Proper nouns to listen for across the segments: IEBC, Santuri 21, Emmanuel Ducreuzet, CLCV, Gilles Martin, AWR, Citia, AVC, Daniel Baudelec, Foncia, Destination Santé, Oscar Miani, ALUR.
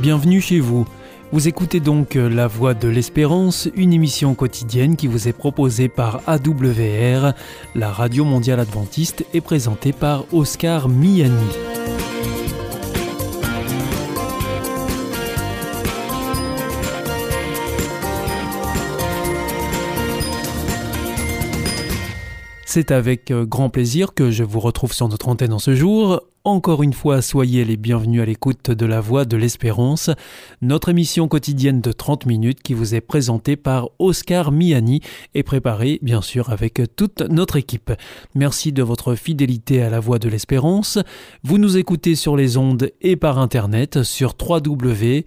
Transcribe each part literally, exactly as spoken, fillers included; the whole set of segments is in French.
Bienvenue chez vous. Vous écoutez donc La Voix de l'Espérance, une émission quotidienne qui vous est proposée par A W R, la radio mondiale adventiste, et présentée par Oscar Miani. C'est avec grand plaisir que je vous retrouve sur notre antenne en ce jour. Encore une fois, soyez les bienvenus à l'écoute de La Voix de l'Espérance, notre émission quotidienne de trente minutes qui vous est présentée par Oscar Miani et préparée, bien sûr, avec toute notre équipe. Merci de votre fidélité à La Voix de l'Espérance. Vous nous écoutez sur les ondes et par Internet sur w w w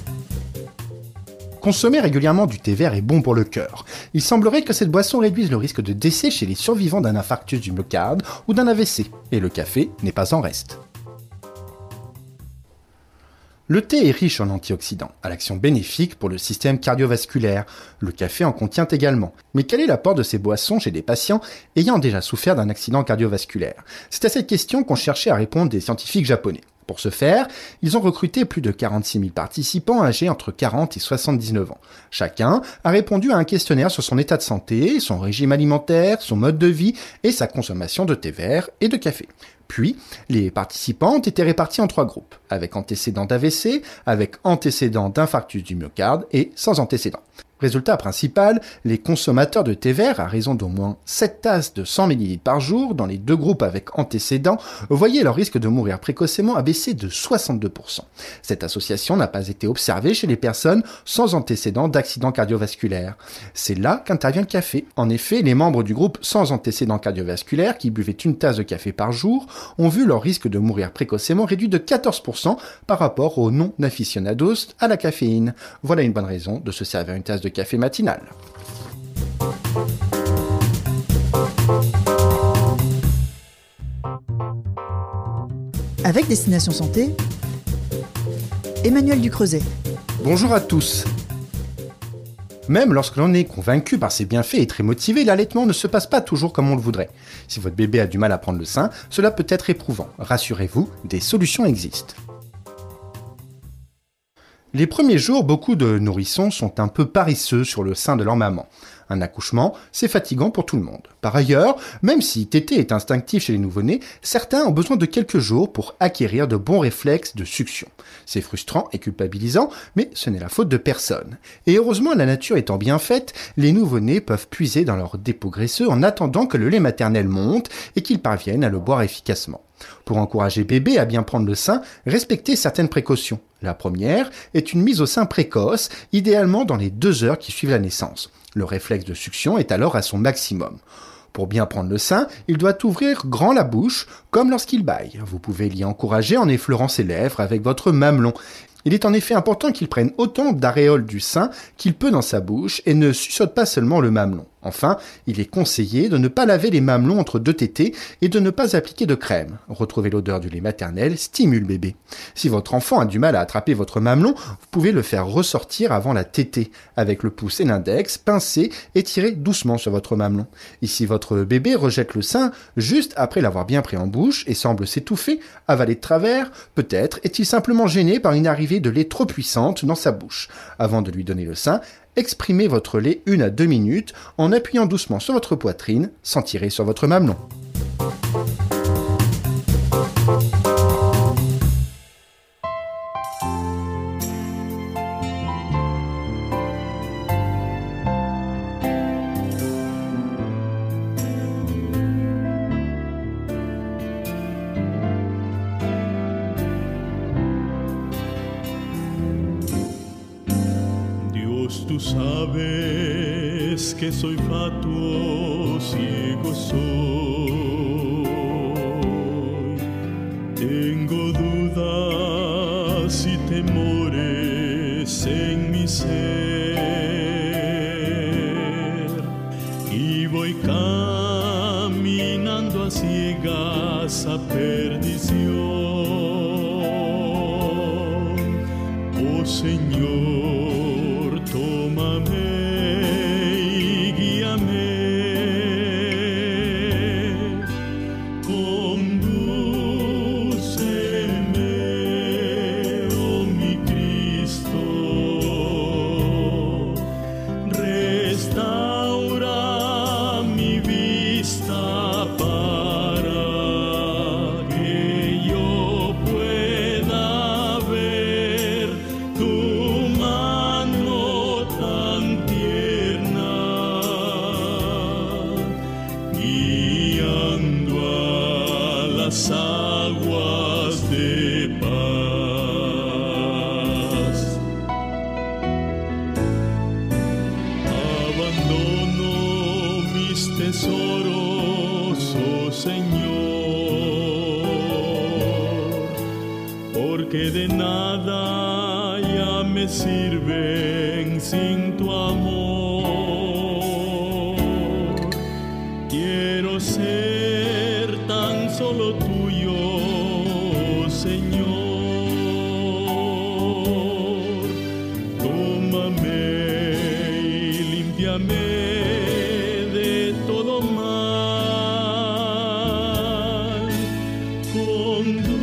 Consommer régulièrement du thé vert est bon pour le cœur. Il semblerait que cette boisson réduise le risque de décès chez les survivants d'un infarctus du myocarde ou d'un A V C, et le café n'est pas en reste. Le thé est riche en antioxydants, à l'action bénéfique pour le système cardiovasculaire. Le café en contient également. Mais quel est l'apport de ces boissons chez des patients ayant déjà souffert d'un accident cardiovasculaire ? C'est à cette question qu'ont cherché à répondre des scientifiques japonais. Pour ce faire, ils ont recruté plus de quarante-six mille participants âgés entre quarante et soixante-dix-neuf ans. Chacun a répondu à un questionnaire sur son état de santé, son régime alimentaire, son mode de vie et sa consommation de thé vert et de café. Puis, les participants ont été répartis en trois groupes, avec antécédents d'A V C, avec antécédents d'infarctus du myocarde et sans antécédents. Résultat principal, les consommateurs de thé vert à raison d'au moins sept tasses de cent millilitres par jour dans les deux groupes avec antécédents voyaient leur risque de mourir précocement abaissé de soixante-deux pour cent. Cette association n'a pas été observée chez les personnes sans antécédents d'accidents cardiovasculaires. C'est là qu'intervient le café. En effet, les membres du groupe sans antécédents cardiovasculaires qui buvaient une tasse de café par jour ont vu leur risque de mourir précocement réduit de quatorze pour cent par rapport aux non-aficionados à la caféine. Voilà une bonne raison de se servir une tasse de café matinal. Avec Destination Santé, Emmanuel Ducreuzet. Bonjour à tous. Même lorsque l'on est convaincu par ses bienfaits et très motivé, l'allaitement ne se passe pas toujours comme on le voudrait. Si votre bébé a du mal à prendre le sein, cela peut être éprouvant. Rassurez-vous, des solutions existent. Les premiers jours, beaucoup de nourrissons sont un peu paresseux sur le sein de leur maman. Un accouchement, c'est fatigant pour tout le monde. Par ailleurs, même si téter est instinctif chez les nouveau-nés, certains ont besoin de quelques jours pour acquérir de bons réflexes de succion. C'est frustrant et culpabilisant, mais ce n'est la faute de personne. Et heureusement, la nature étant bien faite, les nouveau-nés peuvent puiser dans leurs dépôts graisseux en attendant que le lait maternel monte et qu'ils parviennent à le boire efficacement. Pour encourager bébé à bien prendre le sein, respectez certaines précautions. La première est une mise au sein précoce, idéalement dans les deux heures qui suivent la naissance. Le réflexe de succion est alors à son maximum. Pour bien prendre le sein, il doit ouvrir grand la bouche, comme lorsqu'il bâille. Vous pouvez l'y encourager en effleurant ses lèvres avec votre mamelon. Il est en effet important qu'il prenne autant d'aréoles du sein qu'il peut dans sa bouche et ne suçote pas seulement le mamelon. Enfin, il est conseillé de ne pas laver les mamelons entre deux tétées et de ne pas appliquer de crème. Retrouver l'odeur du lait maternel stimule bébé. Si votre enfant a du mal à attraper votre mamelon, vous pouvez le faire ressortir avant la tétée. Avec le pouce et l'index, pincez et tirez doucement sur votre mamelon. Ici, votre bébé rejette le sein juste après l'avoir bien pris en bouche et semble s'étouffer, avaler de travers. Peut-être est-il simplement gêné par une arrivée de lait trop puissante dans sa bouche. Avant de lui donner le sein, exprimez votre lait une à deux minutes en appuyant doucement sur votre poitrine sans tirer sur votre mamelon. Que soy fatuo, ciego soy. Tengo dudas y temores en mi ser. porque de nada ya me sirven sin tu amor. Quiero ser tan solo tuyo, Señor. Tómame y límpiame de todo mal. Condúceme.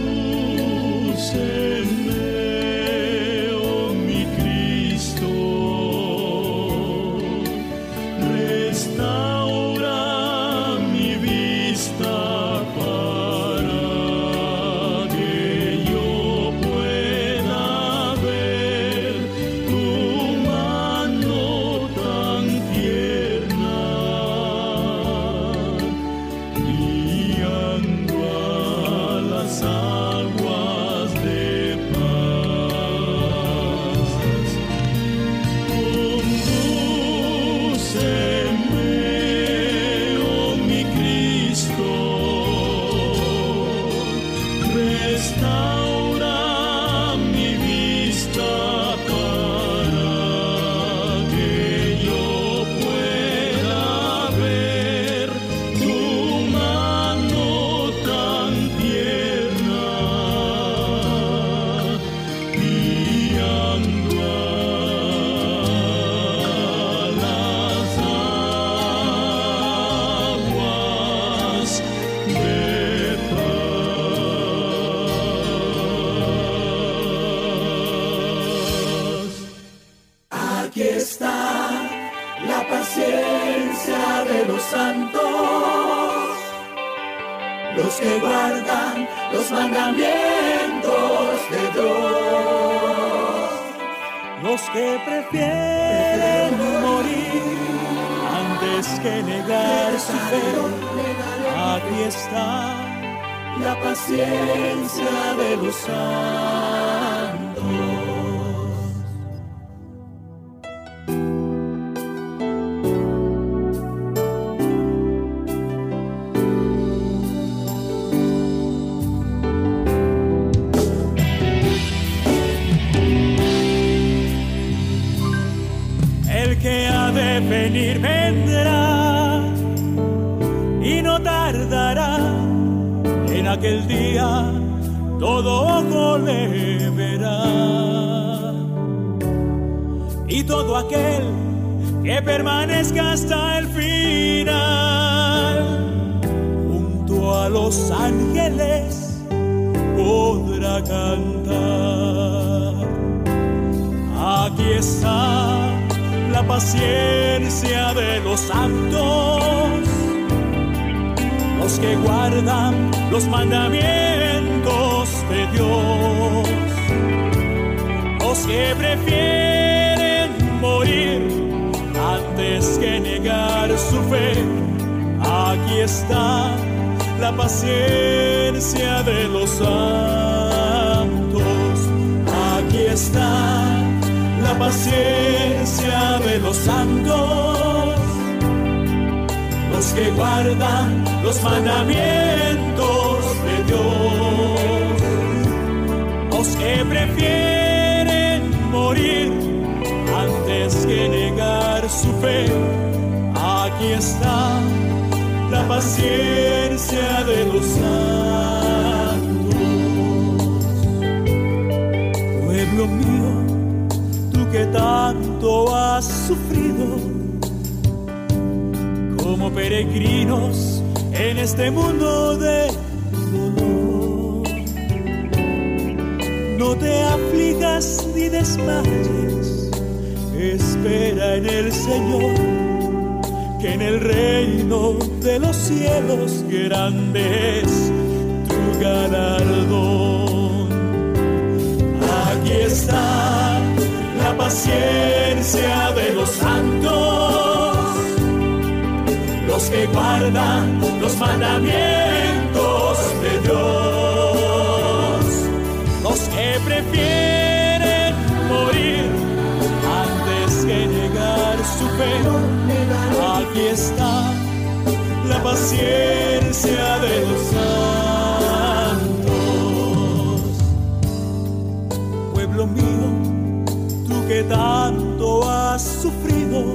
pueblo mío, tú que tanto has sufrido,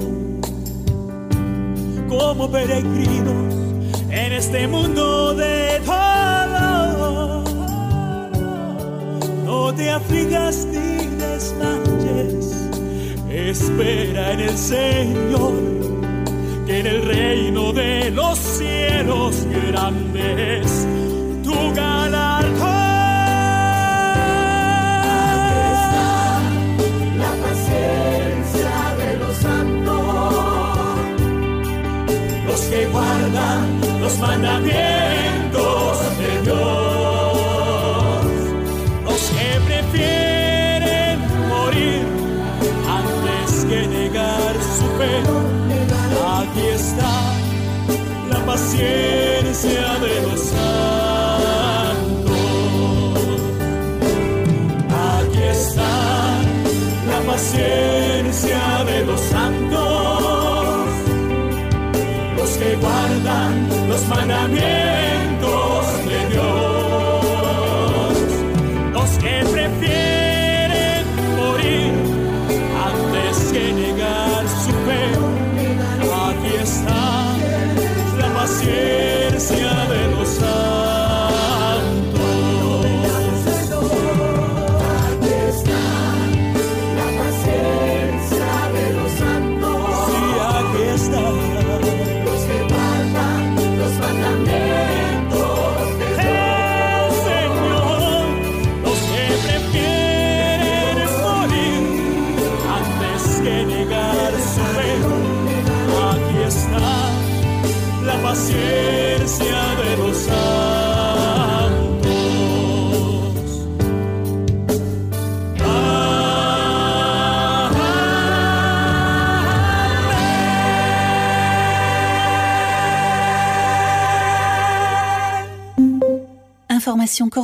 como peregrinos en este mundo de dolor. No te afligas ni desmayes, espera en el Señor, que en el reino de los cielos grande es tu galardón. Que guardan los mandamientos de Dios, los que prefieren morir antes que negar su fe. Aquí está la paciencia de los santos. Aquí está la paciencia de los santos, que guardan los mandamientos de Dios, los que prefieren morir antes que negar su fe. Aquí está la paciencia de los santos. Aquí está la paciencia de los santos. Sí, aquí está. La paciencia de los santos. Information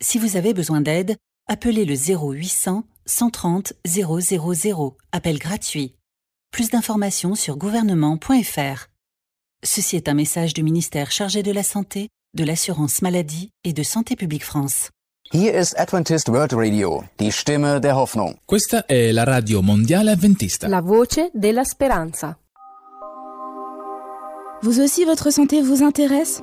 Si vous avez besoin d'aide, appelez le zéro huit cents, cent trente, zéro zéro zéro, appel gratuit. Plus d'informations sur gouvernement point f r. Ceci est un message du ministère chargé de la Santé, de l'Assurance Maladie et de Santé Publique France. Here is Adventist World Radio, die Stimme der Hoffnung. Questa è la radio mondiale adventista. La voce della speranza. Vous aussi, votre santé vous intéresse ?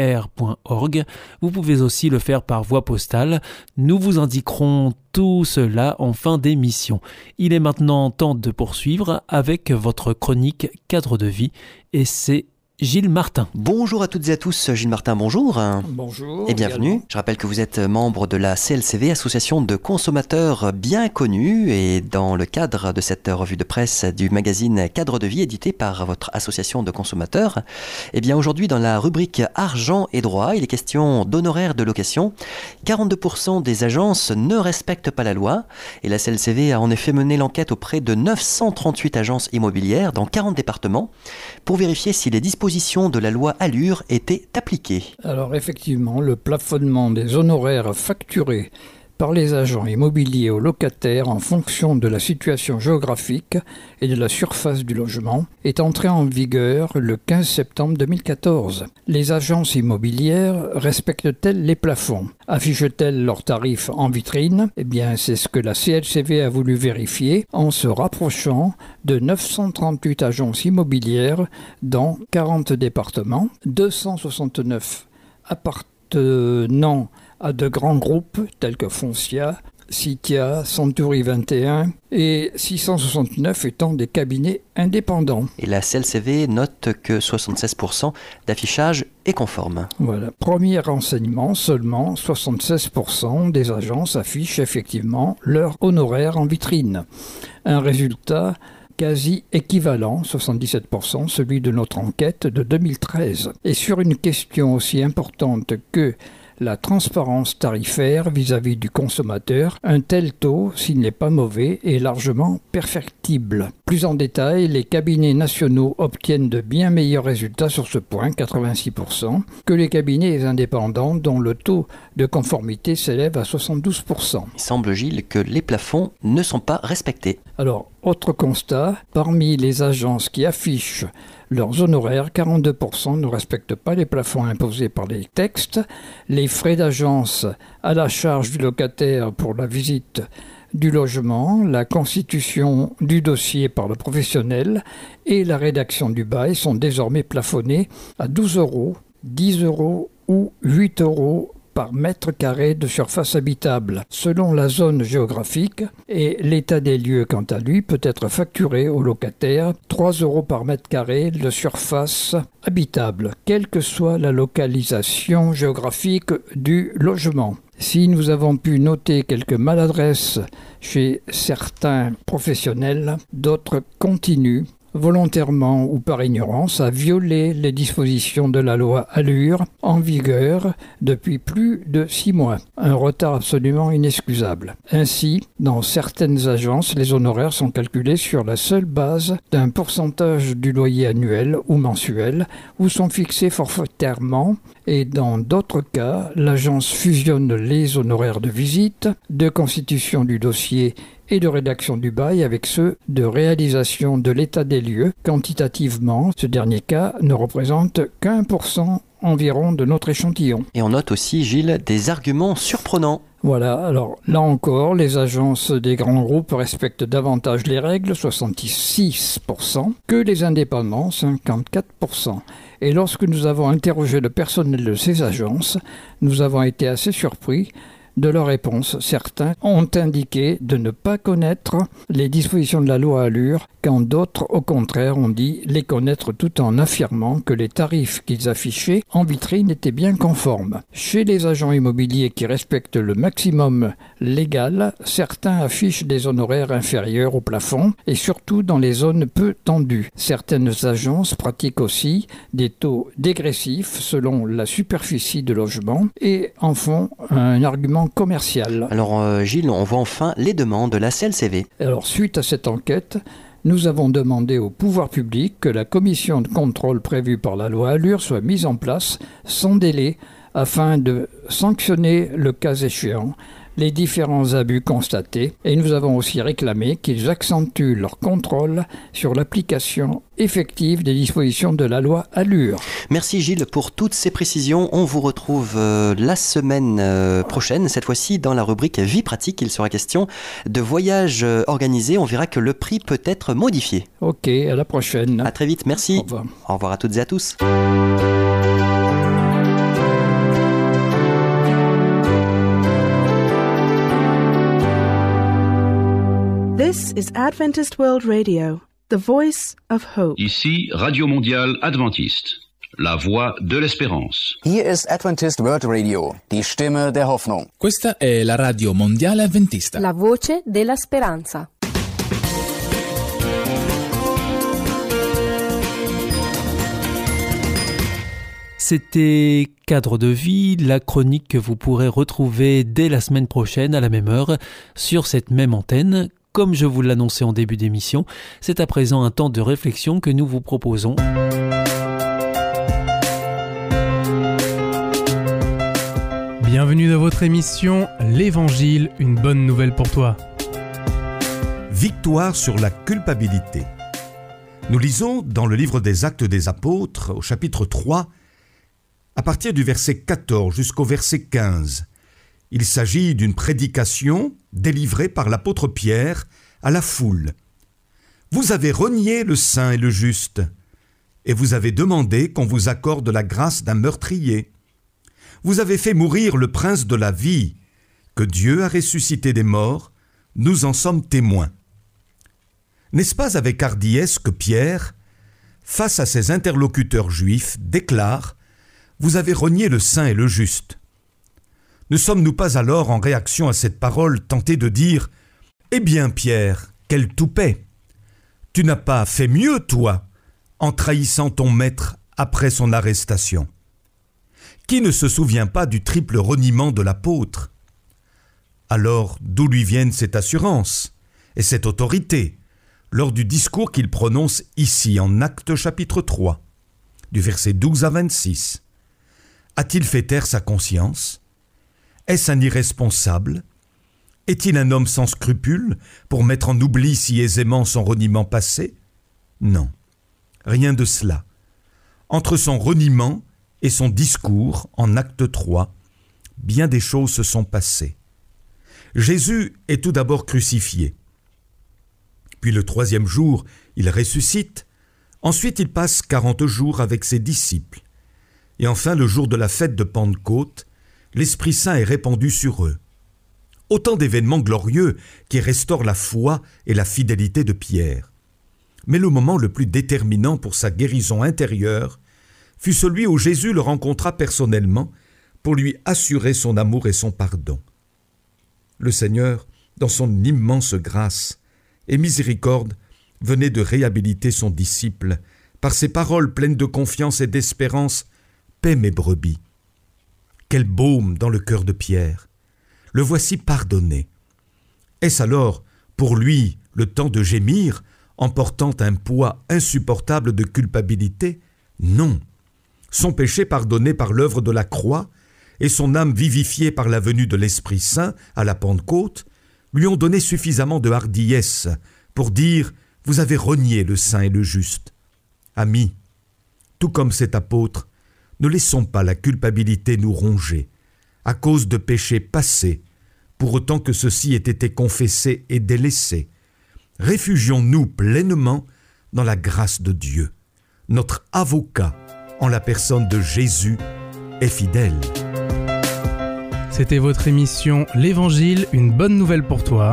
r point org. Vous pouvez aussi le faire par voie postale. Nous vous indiquerons tout cela en fin d'émission. Il est maintenant temps de poursuivre avec votre chronique Cadre de vie et c'est Gilles Martin. Bonjour à toutes et à tous. Gilles Martin, bonjour. Bonjour. Et bienvenue. Également. Je rappelle que vous êtes membre de la C L C V, association de consommateurs bien connue. Et dans le cadre de cette revue de presse du magazine Cadre de vie, édité par votre association de consommateurs, eh bien aujourd'hui, dans la rubrique Argent et droit, il est question d'honoraires de location. quarante-deux pour cent des agences ne respectent pas la loi. Et la C L C V a en effet mené l'enquête auprès de neuf cent trente-huit agences immobilières dans quarante départements pour vérifier si les dispositions de la loi A L U R était appliquée. Alors effectivement, le plafonnement des honoraires facturés par les agents immobiliers aux locataires en fonction de la situation géographique et de la surface du logement est entrée en vigueur le quinze septembre deux mille quatorze. Les agences immobilières respectent-elles les plafonds? Affichent-elles leurs tarifs en vitrine? Eh bien, c'est ce que la C L C V a voulu vérifier en se rapprochant de neuf cent trente-huit agences immobilières dans quarante départements, deux cent soixante-neuf appartenant à de grands groupes tels que Foncia, Citia, Santuri vingt et un et six cent soixante-neuf étant des cabinets indépendants. Et la C L C V note que soixante-seize pour cent d'affichage est conforme. Voilà, premier renseignement, seulement soixante-seize pour cent des agences affichent effectivement leur honoraire en vitrine. Un résultat quasi équivalent, soixante-dix-sept pour cent, celui de notre enquête de deux mille treize. Et sur une question aussi importante que la transparence tarifaire vis-à-vis du consommateur, un tel taux, s'il n'est pas mauvais, est largement perfectible. Plus en détail, les cabinets nationaux obtiennent de bien meilleurs résultats sur ce point, quatre-vingt-six pour cent, que les cabinets indépendants dont le taux de conformité s'élève à soixante-douze pour cent. Il semble, Gilles, que les plafonds ne sont pas respectés. Alors, autre constat, parmi les agences qui affichent leurs honoraires, quarante-deux pour cent ne respectent pas les plafonds imposés par les textes. Les frais d'agence à la charge du locataire pour la visite du logement, la constitution du dossier par le professionnel et la rédaction du bail sont désormais plafonnés à douze euros, dix euros ou huit euros par mètre carré de surface habitable, selon la zone géographique, et l'état des lieux, quant à lui, peut être facturé au locataire trois euros par mètre carré de surface habitable, quelle que soit la localisation géographique du logement. Si nous avons pu noter quelques maladresses chez certains professionnels, d'autres continuent, volontairement ou par ignorance, à violer les dispositions de la loi A L U R en vigueur depuis plus de six mois. Un retard absolument inexcusable. Ainsi, dans certaines agences, les honoraires sont calculés sur la seule base d'un pourcentage du loyer annuel ou mensuel ou sont fixés forfaitairement, et dans d'autres cas, l'agence fusionne les honoraires de visite, de constitution du dossier et de rédaction du bail avec ceux de réalisation de l'état des lieux. Quantitativement, ce dernier cas ne représente qu'un pour cent environ de notre échantillon. Et on note aussi, Gilles, des arguments surprenants. Voilà, alors là encore, les agences des grands groupes respectent davantage les règles, soixante-six pour cent, que les indépendants, cinquante-quatre pour cent. Et lorsque nous avons interrogé le personnel de ces agences, nous avons été assez surpris de leur réponse. Certains ont indiqué de ne pas connaître les dispositions de la loi A L U R, quand d'autres, au contraire, ont dit les connaître tout en affirmant que les tarifs qu'ils affichaient en vitrine étaient bien conformes. Chez les agents immobiliers qui respectent le maximum légal, certains affichent des honoraires inférieurs au plafond et surtout dans les zones peu tendues. Certaines agences pratiquent aussi des taux dégressifs selon la superficie de logement et en font un argument commercial. Alors euh, Gilles, on voit enfin les demandes de la C L C V. Alors suite à cette enquête, nous avons demandé au pouvoir public que la commission de contrôle prévue par la loi A L U R soit mise en place sans délai afin de sanctionner le cas échéant les différents abus constatés, et nous avons aussi réclamé qu'ils accentuent leur contrôle sur l'application effective des dispositions de la loi A L U R. Merci Gilles pour toutes ces précisions. On vous retrouve euh, la semaine euh, prochaine, cette fois-ci dans la rubrique Vie pratique. Il sera question de voyages euh, organisés. On verra que le prix peut être modifié. Ok, à la prochaine. À très vite, merci. Au revoir. Au revoir à toutes et à tous. This is Adventist World Radio, the voice of hope. Ici, Radio Mondiale Adventiste, la voix dell'espérance. Here is Adventist World Radio, die Stimme der Hoffnung. Questa è la Radio Mondiale Adventista, la voce della speranza. C'était Cadre de vie, la chronique que vous pourrez retrouver dès la semaine prochaine à la même heure sur cette même antenne. Comme je vous l'annonçais en début d'émission, c'est à présent un temps de réflexion que nous vous proposons. Bienvenue dans votre émission L'Évangile, une bonne nouvelle pour toi. Victoire sur la culpabilité. Nous lisons dans le livre des Actes des Apôtres, au chapitre trois, à partir du verset quatorze jusqu'au verset quinze. Il s'agit d'une prédication délivrée par l'apôtre Pierre à la foule. « Vous avez renié le saint et le juste, et vous avez demandé qu'on vous accorde la grâce d'un meurtrier. Vous avez fait mourir le prince de la vie, que Dieu a ressuscité des morts, nous en sommes témoins. » N'est-ce pas avec hardiesse que Pierre, face à ses interlocuteurs juifs, déclare « Vous avez renié le saint et le juste ». Ne sommes-nous pas alors en réaction à cette parole tentés de dire « Eh bien Pierre, quel toupet ! Tu n'as pas fait mieux, toi, en trahissant ton maître après son arrestation ?» Qui ne se souvient pas du triple reniement de l'apôtre? Alors, d'où lui viennent cette assurance et cette autorité lors du discours qu'il prononce ici en Actes chapitre trois, du verset douze à vingt-six? A-t-il fait taire sa conscience? Est-ce un irresponsable? Est-il un homme sans scrupules pour mettre en oubli si aisément son reniement passé? Non, rien de cela. Entre son reniement et son discours, en acte trois, bien des choses se sont passées. Jésus est tout d'abord crucifié. Puis le troisième jour, il ressuscite. Ensuite, il passe quarante jours avec ses disciples. Et enfin, le jour de la fête de Pentecôte, l'Esprit Saint est répandu sur eux. Autant d'événements glorieux qui restaurent la foi et la fidélité de Pierre. Mais le moment le plus déterminant pour sa guérison intérieure fut celui où Jésus le rencontra personnellement pour lui assurer son amour et son pardon. Le Seigneur, dans son immense grâce et miséricorde, venait de réhabiliter son disciple par ses paroles pleines de confiance et d'espérance « Paix mes brebis ». Quel baume dans le cœur de Pierre! Le voici pardonné. Est-ce alors pour lui le temps de gémir en portant un poids insupportable de culpabilité? Non. Son péché pardonné par l'œuvre de la croix et son âme vivifiée par la venue de l'Esprit Saint à la Pentecôte lui ont donné suffisamment de hardiesse pour dire « Vous avez renié le saint et le juste ». Amis, tout comme cet apôtre, ne laissons pas la culpabilité nous ronger à cause de péchés passés, pour autant que ceux-ci aient été confessés et délaissés. Réfugions-nous pleinement dans la grâce de Dieu. Notre avocat, en la personne de Jésus, est fidèle. C'était votre émission L'Évangile, une bonne nouvelle pour toi.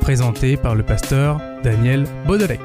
Présentée par le pasteur Daniel Baudelec.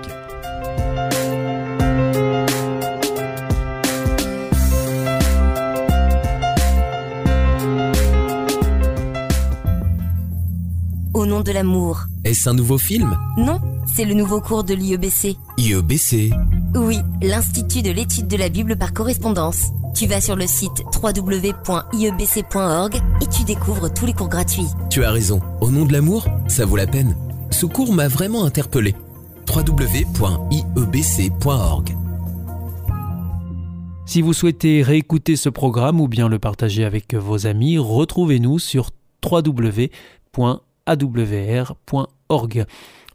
Au nom de l'amour. Est-ce un nouveau film? Non, c'est le nouveau cours de l'I E B C. I E B C? Oui, l'Institut de l'étude de la Bible par correspondance. Tu vas sur le site w w w point i e b c point org et tu découvres tous les cours gratuits. Tu as raison, au nom de l'amour, ça vaut la peine. Ce cours m'a vraiment interpellé. w w w point i e b c point org. Si vous souhaitez réécouter ce programme ou bien le partager avec vos amis, retrouvez-nous sur w w w point a w r point org.